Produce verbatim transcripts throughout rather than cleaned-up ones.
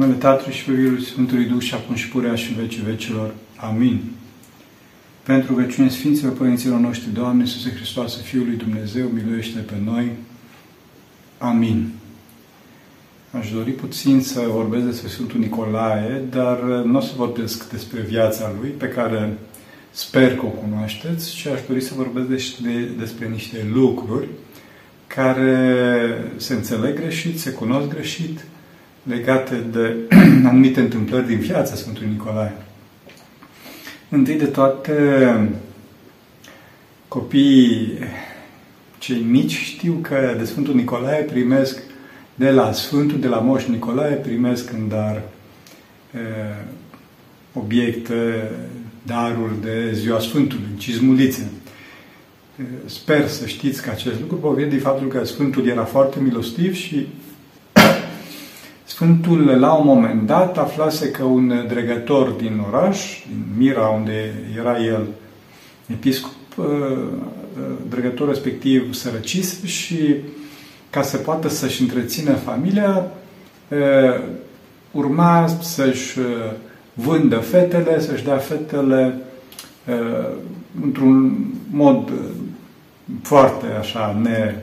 În numele Tatălui și Fiului Sfântului Duh și acum și purea și în vecii vecilor. Amin. Pentru rugăciune Sfinților Părinților noștri, Doamne Iisuse Hristoase, Fiul lui Dumnezeu, miluiește pe noi. Amin. Aș dori puțin să vorbesc despre Sfântul Nicolae, dar nu o să vorbesc despre viața lui, pe care sper că o cunoașteți, ci aș dori să vorbesc de, despre niște lucruri care se înțeleg greșit, se cunosc greșit, legate de anumite întâmplări din viața Sfântului Nicolae. Întâi de toate, copiii cei mici știu că de Sfântul Nicolae primesc, de la Sfântul, de la Moș Nicolae, primesc în dar e, obiecte, daruri de ziua Sfântului, cizmulițe. E, sper să știți că acest lucru provine din faptul că Sfântul era foarte milostiv și Sfântul, la un moment dat, aflase că un dregător din oraș, din Mira, unde era el episcop, dregător respectiv sărăcise și, ca să poată să-și întrețină familia, urma să-și vândă fetele, să-și dea fetele într-un mod foarte așa ne,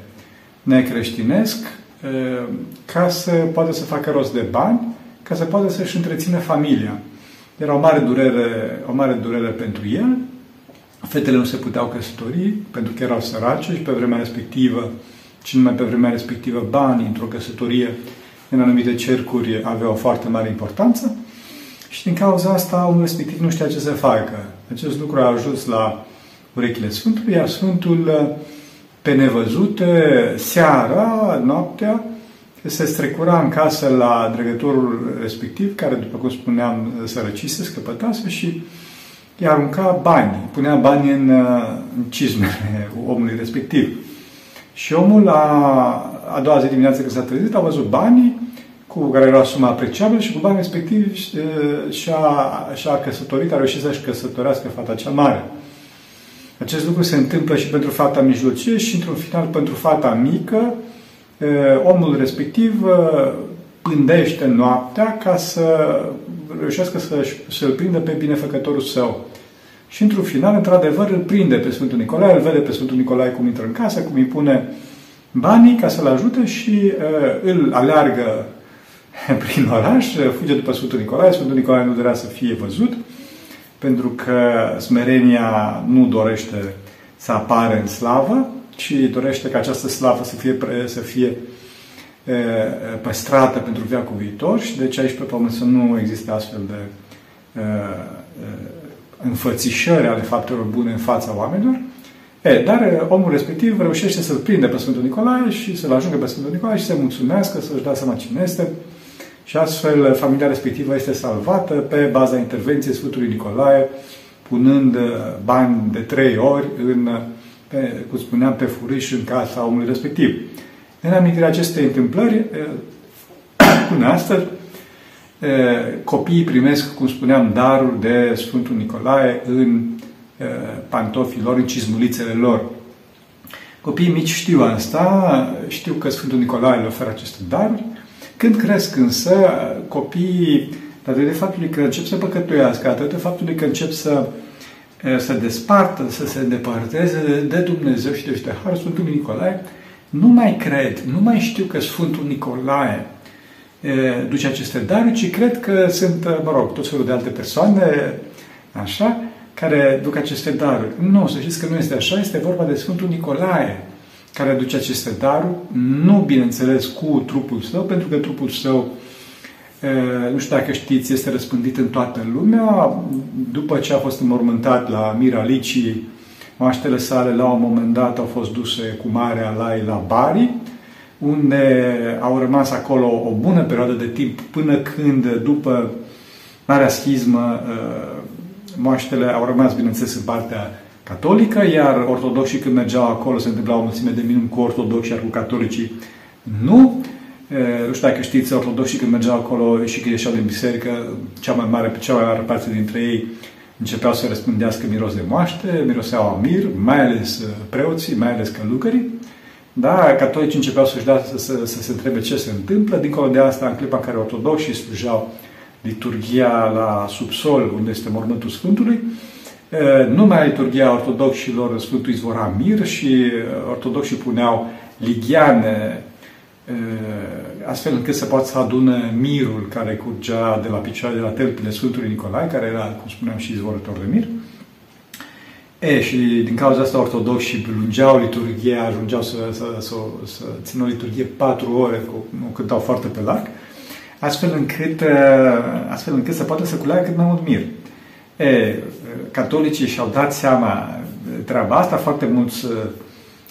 necreștinesc, ca să poată să facă rost de bani, ca să poată să-și întrețină familia. Era o mare durere, o mare durere pentru el. Fetele nu se puteau căsători, pentru că erau sărace și pe vremea respectivă, și numai pe vremea respectivă, banii într-o căsătorie în anumite cercuri aveau o foarte mare importanță. Și din cauza asta, omul respectiv nu știa ce să facă. Acest lucru a ajuns la urechile Sfântului, iar Sfântul, pe nevăzute, seara, noaptea, se strecura în casă la dregătorul respectiv, care, după cum spuneam, sărăcise, scăpătase și i-a arunca bani, punea bani în, în cizmele omului respectiv. Și omul, a, a doua zi dimineață când s-a trezit, a văzut banii, cu care era suma apreciabilă și cu banii respectiv și-a și-a căsătorit, a reușit să-și căsătorească fata cea mare. Acest lucru se întâmplă și pentru fata mijlocie și, într-un final, pentru fata mică. Omul respectiv pândește noaptea ca să reușească să-și, să-l prindă pe binefăcătorul său. Și, într-un final, într-adevăr, îl prinde pe Sfântul Nicolae, îl vede pe Sfântul Nicolae cum intră în casă, cum îi pune banii ca să-l ajute și uh, îl aleargă prin oraș, fuge după Sfântul Nicolae. Sfântul Nicolae nu dorea să fie văzut, pentru că smerenia nu dorește să apare în slavă, ci dorește ca această slavă să fie, să fie uh, păstrată pentru viacul viitor și, deci, aici pe pământ să nu există astfel de uh, uh, înfățișări ale faptelor bune în fața oamenilor. E, dar omul respectiv reușește să-l prinde pe Sfântul Nicolae și să-l ajungă pe Sfântul Nicolae și să-i mulțumească, să-și dea seama cine este și astfel familia respectivă este salvată pe baza intervenției Sfântului Nicolae, punând bani de trei ori, în, pe, cum spuneam, pe furiș în casa omului respectiv. În amintirea acestei întâmplări, până astăzi, copiii primesc, cum spuneam, daruri de Sfântul Nicolae în pantofii lor, în cizmulițele lor. Copiii mici știu asta, știu că Sfântul Nicolae le oferă aceste daruri. Când cresc însă, copiii, datorită faptului că încep să păcătuiască, datorită faptului că încep să se despartă, să se îndepărteze de Dumnezeu și de harul Sfântului Nicolae, nu mai cred, nu mai știu că Sfântul Nicolae duce aceste daruri, ci cred că sunt, mă rog, tot felul de alte persoane, așa, care duc aceste daruri. Nu, să știți că nu este așa, este vorba de Sfântul Nicolae, care duce aceste daruri, nu, bineînțeles, cu trupul său, pentru că trupul său, nu știu dacă știți, este răspândit în toată lumea. După ce a fost înmormântat la Mira Licii, moaștele sale, la un moment dat, au fost duse cu marea la la Bari, unde au rămas acolo o bună perioadă de timp, până când, după Marea Schismă, moaștele au rămas, bineînțeles, în partea catolică, iar ortodoxii, când mergeau acolo, se întâmplau o mulțime de minuni cu ortodoxii, iar cu catolicii nu. Nu știu dacă știți, ortodoxii, când mergeau acolo și când ieșeau din biserică, cea mai mare, cea mai mare parte dintre ei începeau să răspândească miros de moaște, miroseau amir, mai ales preoții, mai ales călugării. Da, catolici începeau să-și dea, să, să, să se întrebe ce se întâmplă. Dincolo de asta, în clipa în care ortodoxii slujeau liturghia la subsol, unde este mormântul Sfântului, numai liturghia ortodoxilor Sfântul izvora mir și ortodoxii puneau ligheane, astfel încât să poată să adună mirul care curgea de la picioare, de la tălpile Sfântului Nicolae, care era, cum spuneam, și izvorător de mir. E, și din cauza asta ortodoxii lungeau liturghia, ajungeau să, să, să, să țină o liturghie patru ore, o cântau foarte pe larg, astfel încât, astfel încât să poată să culeagă cât mai mult mir. E, catolicii și-au dat seama treaba asta, foarte mulți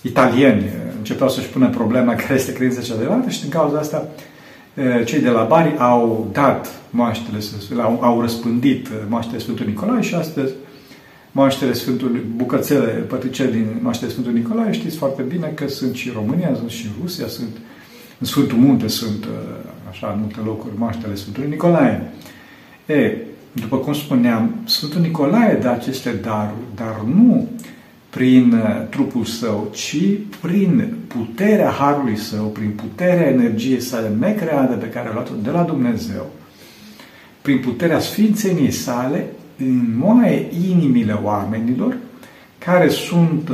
italieni începeau să-și pună problema care este credința cea de altă și din cauza asta cei de la Bari au dat moaștele, au, au răspândit moaștele Sfântului Nicolae și astăzi moaștele Sfântului, bucățele, pătricele din moaștele Sfântului Nicolae, știți foarte bine că sunt și în România, sunt și în Rusia, sunt în Sfântul Munte, sunt așa în multe locuri moaștele Sfântului Nicolae. E, după cum spuneam, Sfântul Nicolae dă aceste daruri, dar nu prin trupul său, ci prin puterea harului său, prin puterea energiei sale necreate pe care a luat-o de la Dumnezeu, prin puterea sfințeniei sale, înmoaie inimile oamenilor care sunt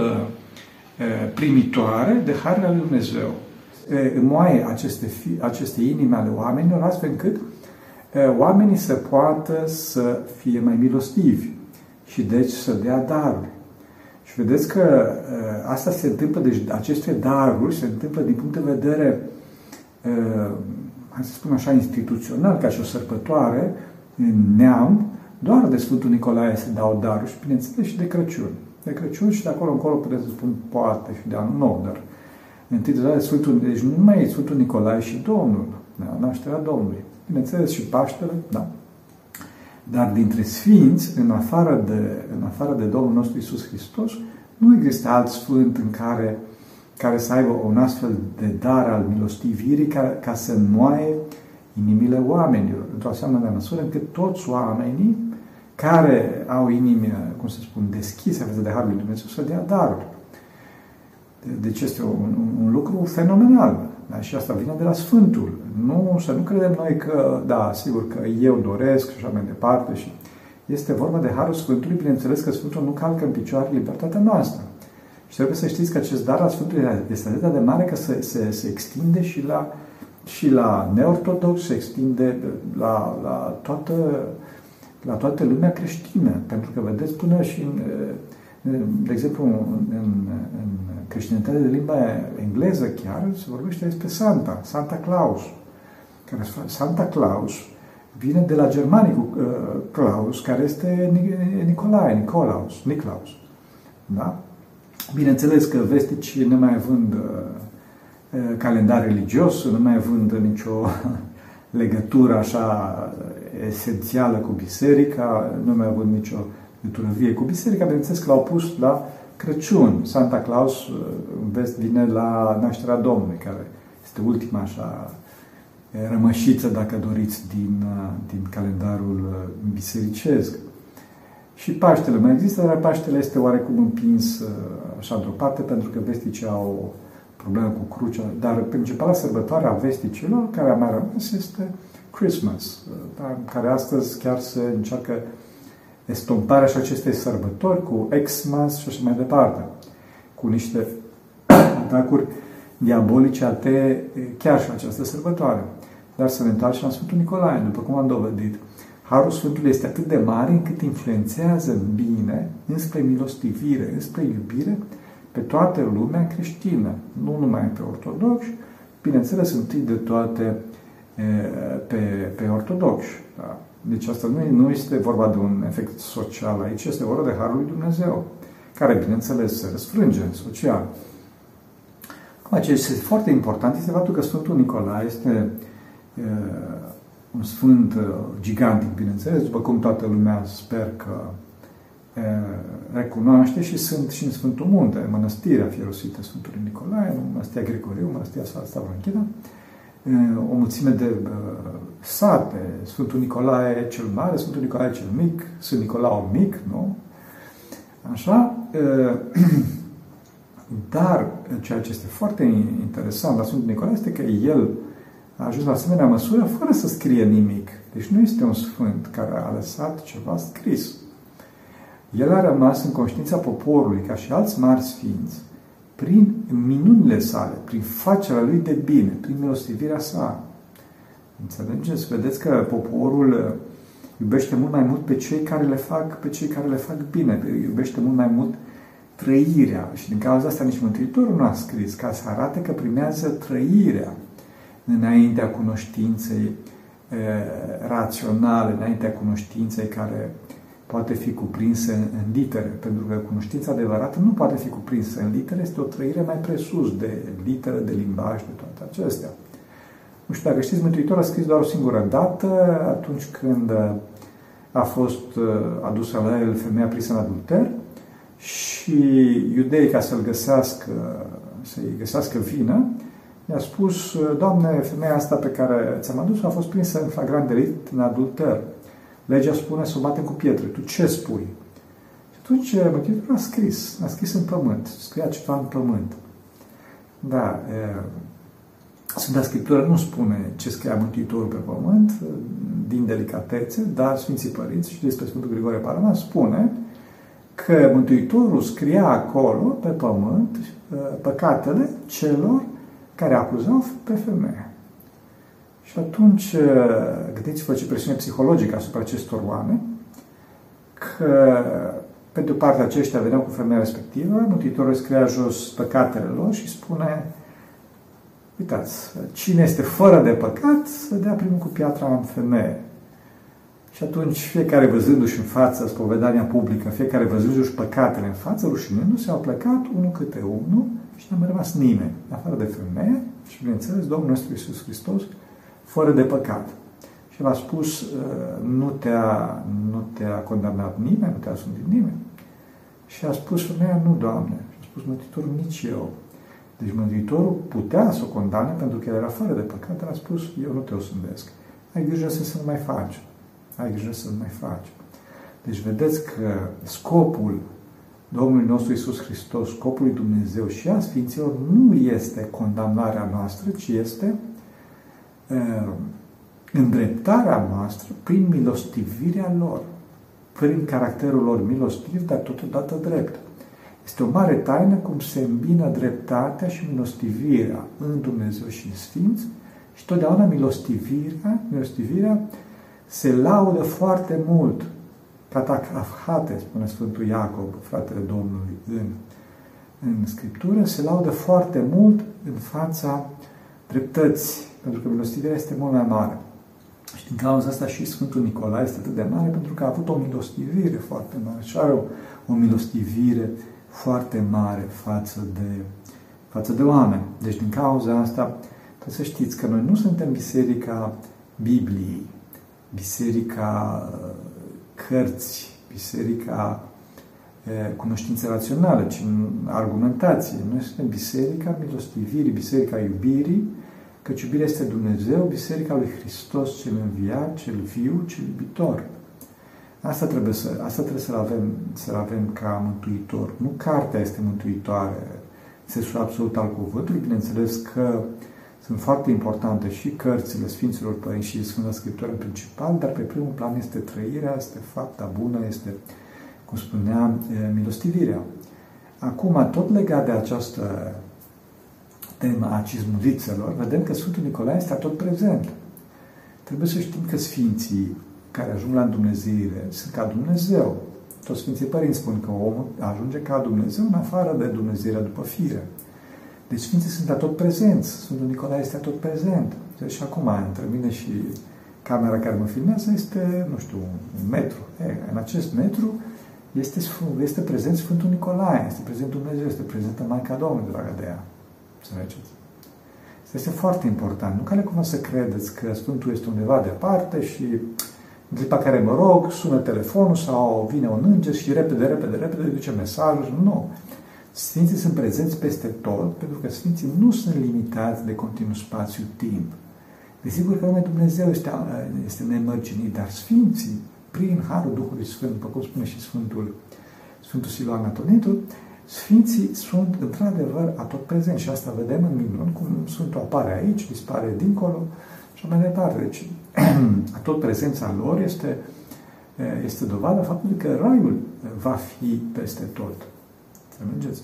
primitoare de harul lui Dumnezeu. Înmoaie aceste, aceste inimi ale oamenilor, astfel încât oamenii să poată să fie mai milostivi și deci să dea daruri. Și vedeți că asta se întâmplă, deci aceste daruri se întâmplă din punct de vedere, hai să spun așa, instituțional, ca și o sărbătoare în neam, doar de Sfântul Nicolae se dau daruri și, bineînțeles, și de Crăciun. De Crăciun și de acolo încolo puteți să spun poate și de anul nou, dar întâi de Sfântul, deci numai Sfântul Nicolae și Domnul, da, nașterea Domnului. Bineînțeles și Paștele, da. Dar dintre sfinți, în afară de, în afară de Domnul nostru Iisus Hristos, nu există alt sfânt în care, care să aibă un astfel de dar al milostivirii ca, ca să înmoaie inimile oamenilor, într-o asemenea măsură încât toți oamenii care au inimi, cum să spun, deschise față de harul lui Dumnezeu să dea daruri. Deci este un, un lucru fenomenal. Da? Și asta vine de la Sfântul. Nu, să nu credem noi că, da, sigur că eu doresc și așa mai departe. Și este vorba de harul Sfântului, bineînțeles că Sfântul nu calcă în picioare libertatea noastră. Și trebuie să știți că acest dar al Sfântului este atât de mare că se, se, se extinde și la, și la neortodox, se extinde la, la, toată, la toată lumea creștină. Pentru că, vedeți, până și în, de exemplu, în, în creștinătatea de limba engleză chiar se vorbește despre Santa, Santa Claus. Care Santa Claus vine de la germanicul Claus, care este Nicolae, Nicolaus, Niclaus. Da? Bineînțeles că vesticii, ne mai având calendar religios, nu mai având nicio legătură așa esențială cu biserica, nu mai având nicio liturghie cu biserica, bineînțeles că l-au pus la Crăciun. Santa Claus, în vest, vine la nașterea Domnului, care este ultima așa rămășiță, dacă doriți, din, din calendarul bisericesc. Și Paștele mai există, dar Paștele este oarecum împins așa într-o parte, pentru că vesticii au probleme cu crucea, dar principala sărbătoare a vesticilor care a mai rămas este Christmas, da? Care astăzi chiar se încearcă estomparea și acestei sărbători cu Xmas și așa mai departe, cu niște atacuri diabolice, atee, chiar și această sărbătoare. Dar să ne întoarcem la Sfântul Nicolae, după cum am dovedit. Harul Sfântului este atât de mare încât influențează în bine, înspre milostivire, înspre iubire, pe toată lumea creștină, nu numai pe ortodoxi, bineînțeles întâi de toate pe, pe ortodoxi. Da? Deci asta nu, nu este vorba de un efect social aici, este vorba de harul lui Dumnezeu, care, bineînțeles, se răsfrânge în social. Acum, ce este foarte important este faptul că Sfântul Nicolae este e, un sfânt gigantic, bineînțeles, după cum toată lumea sper că e, recunoaște, și sunt și în Sfântul Munte, Mănăstirea Fierosită Sfântului Nicolae, Mănăstirea Gregoriu, Mănăstirea Stavranchina, o mulțime de uh, sate, Sfântul Nicolae cel Mare, Sfântul Nicolae cel Mic, Sfântul Nicolae mic, nu? Așa? Uh, Dar ceea ce este foarte interesant la Sfântul Nicolae este că el a ajuns la asemenea măsură fără să scrie nimic. Deci nu este un sfânt care a lăsat ceva scris. El a rămas în conștiința poporului, ca și alți mari sfinți, prin minunile sale, prin facerea lui de bine, prin milostivirea sa. Înțelegeți? Vedeți că poporul iubește mult mai mult pe cei care le fac, pe cei care le fac bine, iubește mult mai mult trăirea. Și din cauza asta nici Mântuitorul nu a scris, ca să arate că primează trăirea înaintea cunoștinței e, raționale, înaintea cunoștinței care poate fi cuprinsă în, în litere, pentru că cunoștința adevărată nu poate fi cuprinsă în litere, este o trăire mai presus de litere, de limbaj, de toate acestea. Nu știu dacă știți, Mântuitorul a scris doar o singură dată, atunci când a fost adusă la el femeia prinsă în adulter și iudeii, ca să-l găsească, să-i găsească vină, i-a spus: Doamne, femeia asta pe care ți-am adus-o a fost prinsă în flagrant delict, în adulter. Legea spune să o batem cu pietre. Tu ce spui? Și atunci Mântuitorul a scris, a scris în pământ, scria ceva în pământ. Da, e, Sfânta Scriptură nu spune ce scria Mântuitorul pe pământ, din delicatețe, dar Sfinții Părinți, și despre Sfântul Grigore Palama, spune că Mântuitorul scria acolo, pe pământ, păcatele celor care acuzau pe femeie. Și atunci, gândiți-vă ce presiune psihologică asupra acestor oameni, că, pe de-o parte, aceștia veneau cu femeia respectivă, Mântuitorul scria jos păcatele lor și spune: uitați, cine este fără de păcat, să dea primul cu piatra în femeie. Și atunci, fiecare văzându-și în față spovedania publică, fiecare văzându-și păcatele în față, rușinându-se, au plecat unul câte unul și n-a mai rămas nimeni, afară de femeie și, bineînțeles, Domnul nostru Iisus Hristos, fără de păcat. Și l-a spus: nu te-a nu te-a condamnat nimeni, nu te-a sundit nimeni. Și a spus femeia: nu, Doamne. Și a spus Mântuitorul: nici eu. Deci Mântuitorul putea să o condamne pentru că el era fără de păcat, dar a spus: eu nu te osândesc. Ai grijă să nu mai faci. Ai grijă să nu mai faci. Deci vedeți că scopul Domnului nostru Iisus Hristos, scopul lui Dumnezeu și a Sfinților nu este condamnarea noastră, ci este uh, îndreptarea noastră prin milostivirea lor, prin caracterul lor milostiv, dar totodată drept. Este o mare taină cum se îmbină dreptatea și milostivirea în Dumnezeu și în Sfinți și totdeauna milostivirea, milostivirea se laudă foarte mult. Catacafhate, spune Sfântul Iacob, fratele Domnului, în, în Scriptură, se laudă foarte mult în fața dreptății, pentru că milostivirea este mult mai mare. Și din cauza asta și Sfântul Nicolae este atât de mare, pentru că a avut o milostivire foarte mare și are o, o milostivire foarte mare față de, față de oameni. Deci din cauza asta trebuie să știți că noi nu suntem biserica Bibliei, biserica cărți, biserica e, cunoștințe raționale, ci argumentație. Noi suntem biserica milostivirii, biserica iubirii, căci iubirea este Dumnezeu, biserica lui Hristos, cel înviat, cel viu, cel iubitor. Asta trebuie să, asta trebuie să-l avem, să-l avem ca mântuitor. Nu cartea este mântuitoare, sensul absolut al cuvântului, bineînțeles că sunt foarte importante și cărțile Sfinților Părinți și Sfânta Scriptură în principal, dar pe primul plan este trăirea, este fapta bună, este, cum spuneam, milostivirea. Acum, tot legat de această tema a cizmulițelor, vedem că Sfântul Nicolae este tot prezent. Trebuie să știm că sfinții care ajung la îndumnezeire sunt ca Dumnezeu. Toți Sfinții Părinți spun că omul ajunge ca Dumnezeu în afară de dumnezeirea după fire. Deci Sfinții sunt tot prezenți. Sfântul Nicolae este tot prezent. Deci și acum, între mine și camera care mă filmează este, nu știu, un metru. E, în acest metru este, este prezent Sfântul Nicolae, este prezent Dumnezeu, este prezentă Maica Domnului, dragă de ea. Înțelegeți? Este foarte important. Nu care cumva să credeți că Sfântul este undeva departe și în clipa care mă rog, sună telefonul sau vine un înger și repede, repede, repede duce mesajul. Nu. Sfinții sunt prezenți peste tot, pentru că Sfinții nu sunt limitați de continuu spațiu-timp. Desigur că numai Dumnezeu este, este nemărginit, dar Sfinții, prin Harul Duhului Sfânt, după cum spune și Sfântul, Sfântul Siluan Antonitul, Sfinții sunt, într-adevăr, atotprezenți și asta vedem în minuni, cum Sfântul apare aici, dispare dincolo și mai departe. Deci, atotprezența lor este, este dovada faptului că Raiul va fi peste tot. Înțelegeți?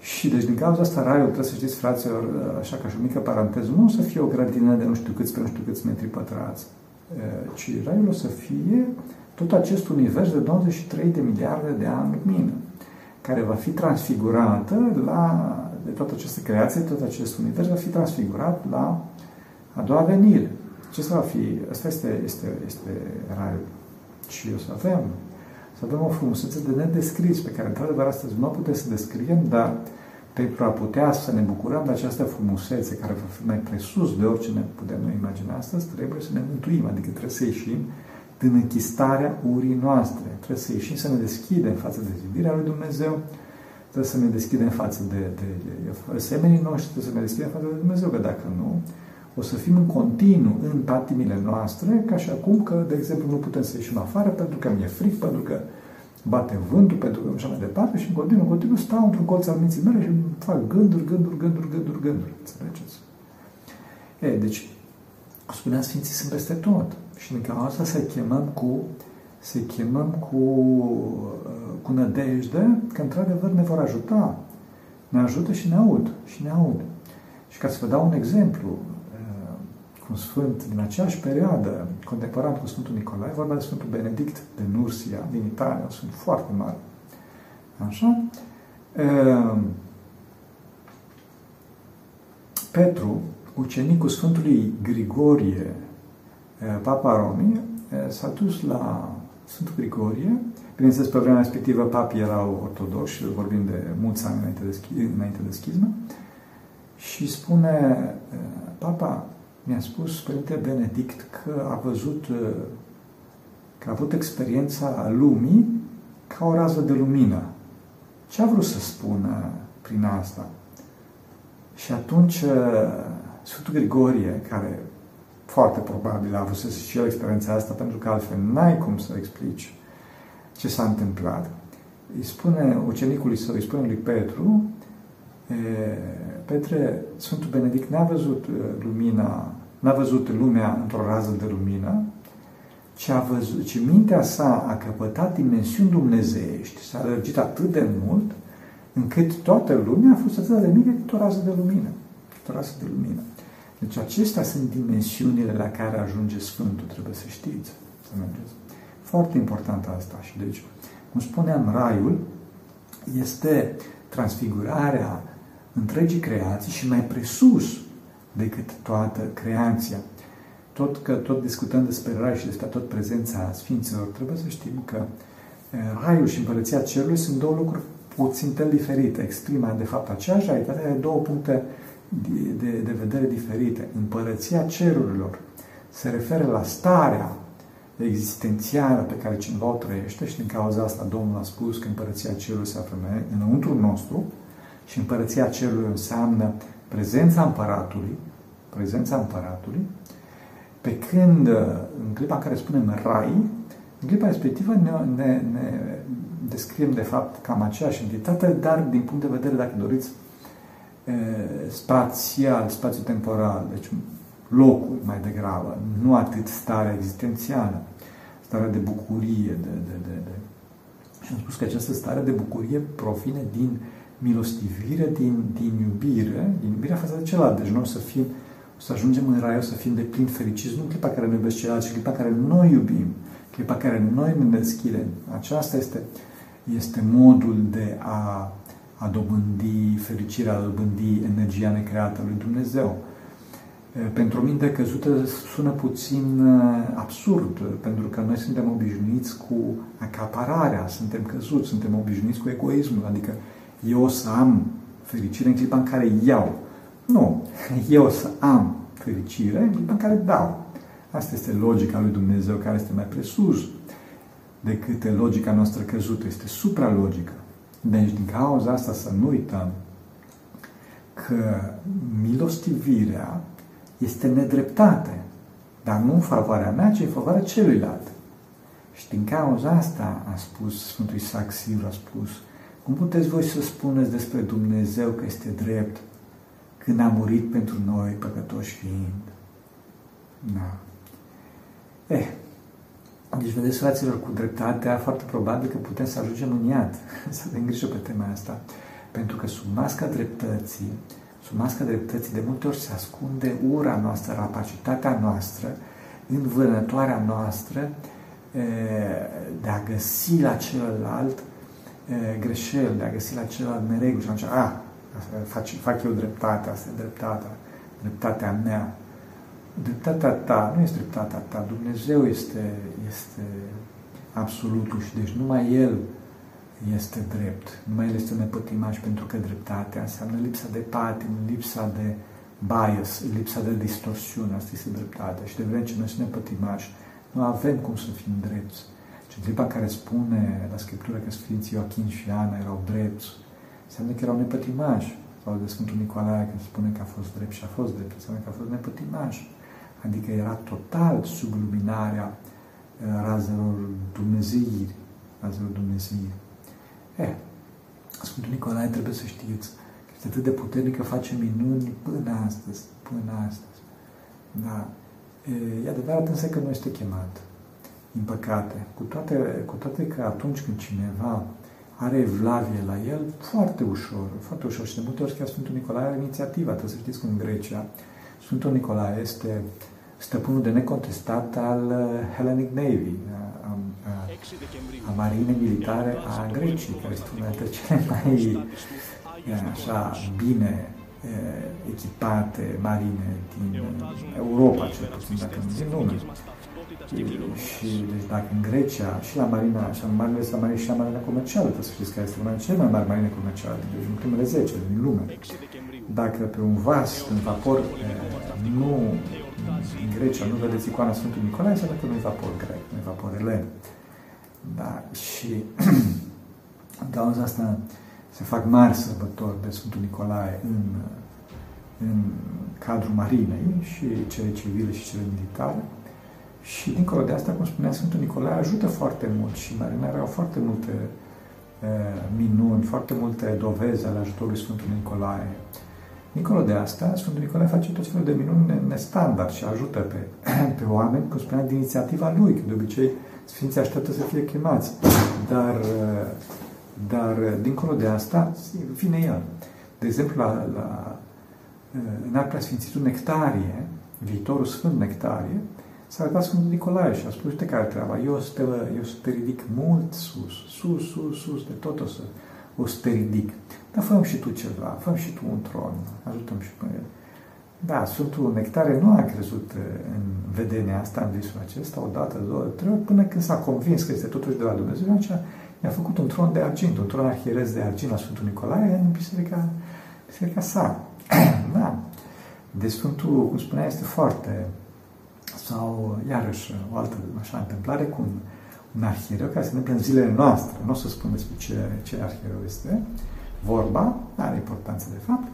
Și deci, din cauza asta, Raiul, trebuie să știți, fraților, așa ca și o mică paranteză, nu o să fie o grădină de nu știu câți pe nu știu câți metri pătrați, ci Raiul o să fie tot acest univers de douăzeci și trei de miliarde de ani lumină, care va fi transfigurată la, de toată această creație, tot acest univers va fi transfigurat la a doua venire. Acesta va fi, asta este, este, este Raiul. Și o să avem, să avem o frumusețe de nedescris, pe care, într-adevăr, astăzi nu putem să descriem, dar pentru a putea să ne bucurăm de această frumusețe, care va fi mai presus de orice ne putem noi imagina astăzi, trebuie să ne mântuim, adică trebuie să ieșim din închistarea urii noastre. Trebuie să ieșim, să ne deschidem față de iubirea lui Dumnezeu, trebuie să ne deschidem față de, de, de, de semenii noștri, trebuie să ne deschidem față de Dumnezeu, că dacă nu, o să fim în continuu în patimile noastre, ca și acum că, de exemplu, nu putem să ieșim afară pentru că mi-e fric, pentru că bate vântul, pentru că așa mai departe și în continuu, în continuu stau într-un colț al minții mele și fac gânduri, gânduri, gânduri, gânduri, gânduri. Înțelegeți? E, deci, spuneam, Sfinții sunt peste tot. Și în cazul asta se chemăm cu, se chemăm cu, cu nădejde că, într-adevăr, ne vor ajuta. Ne ajută și ne aud. Și ne aud. Și ca să vă dau un exemplu, un sfânt din aceeași perioadă, contemporan cu Sfântul Nicolae, vorba de Sfântul Benedict de Nursia, din Italia, un sfânt foarte mare. Așa? Petru, ucenicul Sfântului Grigorie, Papa Romii, s-a dus la Sfântul Grigorie. Bineînțeles, pe vremea respectivă, papii erau ortodoxi și vorbim de mulți ani înainte de, schi- înainte de schizmă. Și spune, Papa, mi-a spus Părinte Benedict că a văzut, că a avut experiența lumii ca o rază de lumină. Ce a vrut să spună prin asta? Și atunci Sfântul Grigorie, care foarte probabil a avut și el experiența asta, pentru că altfel n-ai cum să explici ce s-a întâmplat, îi spune ucenicului său, îi spune lui Petru, e, Petre, Sfântul Benedict n-a văzut lumina, n-a văzut lumea într-o rază de lumină, ci, a văzut, ci mintea sa a căpătat dimensiuni dumnezeiești, s-a alergit atât de mult, încât toată lumea a fost atât de mică cât o rază de lumină. Cât o rază de lumină. Deci acestea sunt dimensiunile la care ajunge Sfântul, trebuie să știți. Să mergeți. Foarte important asta. Și deci, cum spuneam, Raiul este transfigurarea întregii creații și mai presus decât toată creația. Tot că tot discutăm despre Rai și despre tot prezența Sfinților, trebuie să știm că Raiul și Împărăția Cerului sunt două lucruri puțin diferite. Exprimă, de fapt, aceeași realitate, are două puncte de, de, de vedere diferite. Împărăția Cerurilor se referă la starea existențială pe care cineva o trăiește și din cauza asta Domnul a spus că Împărăția Cerului se află înăuntru nostru. Și Împărăția Cerului înseamnă prezența Împăratului, prezența Împăratului, pe când, în clipa în care spunem Rai, în clipa respectivă ne, ne, ne descriem, de fapt, cam aceeași entitate, dar din punct de vedere, dacă doriți, spațial, spațiu-temporal, deci locul mai degrabă, nu atât starea existențială, starea de bucurie. De, de, de, de. Și am spus că această stare de bucurie provine din milostivire, din, din iubire, din iubirea față de celălalt. Deci noi o să fim, o să ajungem în Rai, o să fim de plin fericiți, nu clipa care ne iubesc celălalt, ci clipa care noi iubim, clipa care noi ne deschidem. Aceasta este, este modul de a, a dobândi fericirea, a dobândi energia necreată lui Dumnezeu. Pentru o minte căzută sună puțin absurd, pentru că noi suntem obișnuiți cu acapararea, suntem căzuți, suntem obișnuiți cu egoismul, adică eu o să am fericire în clipa în care iau. Nu. Eu o să am fericire în clipa în care dau. Asta este logica lui Dumnezeu, care este mai presus decât logica noastră căzută. Este supralogică. Deci, din cauza asta, să nu uităm că milostivirea este nedreptate, dar nu în favoarea mea, ci în favoarea celuilalt. Și din cauza asta a spus Sfântul Isaac Sivul, a spus Cum puteți voi să spuneți despre Dumnezeu că este drept când a murit pentru noi, păcătoși fiind? Da. Eh, deci vedeți, fraților, cu dreptatea, foarte probabil că putem să ajungem în iad, să avem grijă pe tema asta, pentru că sub masca dreptății, sub masca dreptății, de multe ori se ascunde ura noastră, rapacitatea noastră, învânătoarea noastră de a găsi la celălalt greșel, de a găsi la celălalt neregul și atunci, a, fac, fac eu dreptatea, asta e dreptatea, dreptatea mea. Dreptatea ta nu este dreptatea ta, Dumnezeu este, este absolutul și deci numai El este drept, numai El este nepătimaș, pentru că dreptatea înseamnă lipsa de patim, lipsa de bias, lipsa de distorsiune, asta este dreptatea și de vreme ce noi suntem nepătimași, nu avem cum să fim drepți. Deci clipa care spune la Scriptură că Sfinții Joachim și Ana erau drepți, înseamnă că erau nepătimași, sau de Sfântul Nicolae când spune că a fost drept și a fost drept, înseamnă că a fost nepătimași. Adică era total sub luminarea razelor dumnezeirii. Razelor dumnezeirii. E, Sfântul Nicolae, trebuie să știți că este atât de puternic că face minuni până astăzi, până astăzi. Da. E, e adevărat însă că nu este chemat, din păcate. Cu toate, cu toate că atunci când cineva are evlavie la el, foarte ușor, foarte ușor și de multe ori chiar Sfântul Nicolae are inițiativa. Trebuie să știți că în Grecia Sfântul Nicolae este stăpânul de necontestat al Hellenic Navy, a, a, a marinei militare a Greciei, care este una dintre cele mai așa, bine echipate marine din Europa, cel puțin, dacă nu din lume. Și deci, dacă în Grecia și la marina, și la marina, și la marina, și la marina comercială, trebuie să știți că este una din cele mai mari marine comerciale, deci în primele zece din lume. Dacă pe un vas, un vapor, nu, în Grecia nu vedeți icoana Sfântului Nicolae, înseamnă că nu e vapor grec, nu e vapor elen. Da, și în cauza asta se fac mari sărbători de Sfântul Nicolae în, în cadrul marinei, și cele civile și cele militare. Și dincolo de asta, cum spunea Sfântul Nicolae, ajută foarte mult și marinerii au foarte multe uh, minuni, foarte multe dovezi ale ajutorului Sfântului Nicolae. Dincolo de asta, Sfântul Nicolae face tot felul de minuni nestandard și ajută pe, pe oameni, cum spunea, din inițiativa lui, că de obicei Sfinții așteaptă să fie chemați. Dar, uh, dar dincolo de asta, vine el. De exemplu, la, la, uh, în aprea Sfințitul Nectarie, viitorul Sfânt Nectarie, s-a arătat Sfântul Nicolae și a spus, uite care treaba, eu o să, te, eu să te ridic mult sus, sus, sus, sus, de tot o să, o să te ridic. Dar fă-mi și tu ceva, fă-mi și tu un tron, ajutăm și pe el. Da, Sfântul Nectarie nu a crezut în vedenia asta, în visul acesta, o dată, două, trei, până când s-a convins că este totuși de la Dumnezeu, aceea i-a făcut un tron de argint, un tron arhierez de argint la Sfântul Nicolae în biserica, biserica sa. Da. Deci Sfântul, cum spunea, este foarte... Sau, iarăși, o altă așa, întâmplare cu un, un arhiereu care se întâmplă în zilele noastre. Nu o să spun despre ce, ce arhiereu este vorba, are importanță de fapt.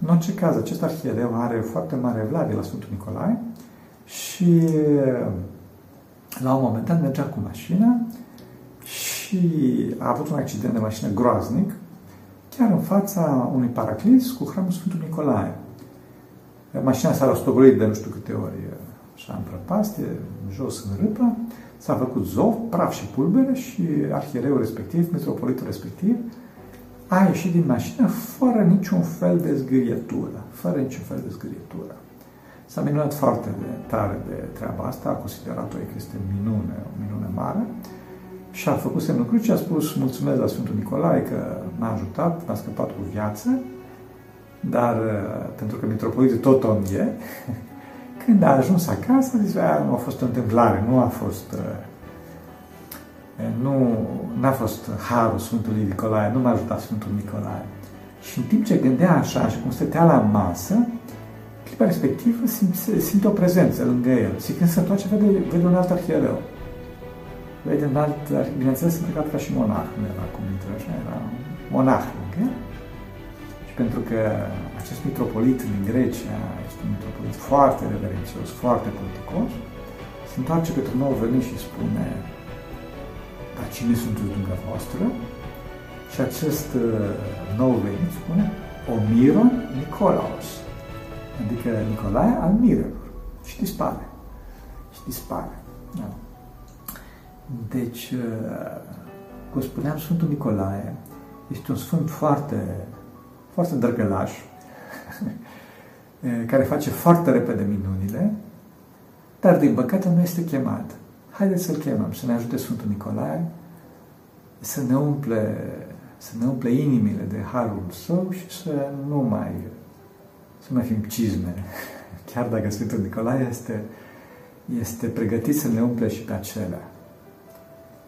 În orice caz, acest arhiereu are foarte mare evlavie la Sfântul Nicolae și la un moment dat mergea cu mașina și a avut un accident de mașină groaznic, chiar în fața unui paraclis cu hramul Sfântul Nicolae. Mașina s-a rostogolit de nu știu câte ori așa în prăpastie, jos în râpă, s-a făcut zov, praf și pulbere și arhiereul respectiv, metropolitul respectiv, a ieșit din mașină fără niciun fel de zgârietură. Fără niciun fel de zgârietură. S-a minunat foarte tare de treaba asta, a considerat-o că este minune, o minune mare, și a făcut semnul crucii, a spus, mulțumesc la Sfântul Nicolae că m-a ajutat, m-a scăpat cu viață, dar pentru că metropolitul tot om e, când a ajuns acasă, a zis, aia nu a fost o întâmplare, nu a fost, nu, n-a fost harul Sfântului Nicolae, nu m-a ajutat Sfântul Nicolae. Și în timp ce gândea așa și cum stătea la masă, clipa respectivă simte, simte o prezență lângă el. Și când se întoarce, vede, vede un alt arhiereu. Vede un alt arhiereu, bineînțeles, se plecat ca și monah, nu era cum intră așa, era monah lângă el. Pentru că acest mitropolit din Grecia este un mitropolit foarte reverențios, foarte politicos, se întoarce către nou venit și spune, dar cine sunteți dumneavoastră? Și acest nou venit spune Omiron Nicolaos, adică Nicolae al mirelor. Și dispare. Și dispare. Da. Deci, cum spuneam, Sfântul Nicolae este un sfânt foarte, foarte drăgălaș, care face foarte repede minunile, dar din păcate nu este chemat. Haideți să-l chemăm, să ne ajute Sfântul Nicolae să ne umple, să ne umple inimile de harul său și să nu mai, să mai fim cizme. Chiar dacă Sfântul Nicolae este, este pregătit să ne umple și pe acelea.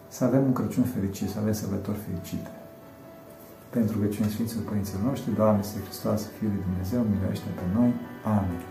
Să avem un Crăciun fericit, să avem sărbători fericite. Pentru rugăciunea Sfinților Părinților noștri, Doamne, Iisuse Hristos, Fiul lui Dumnezeu, miluiește pe noi. Amin.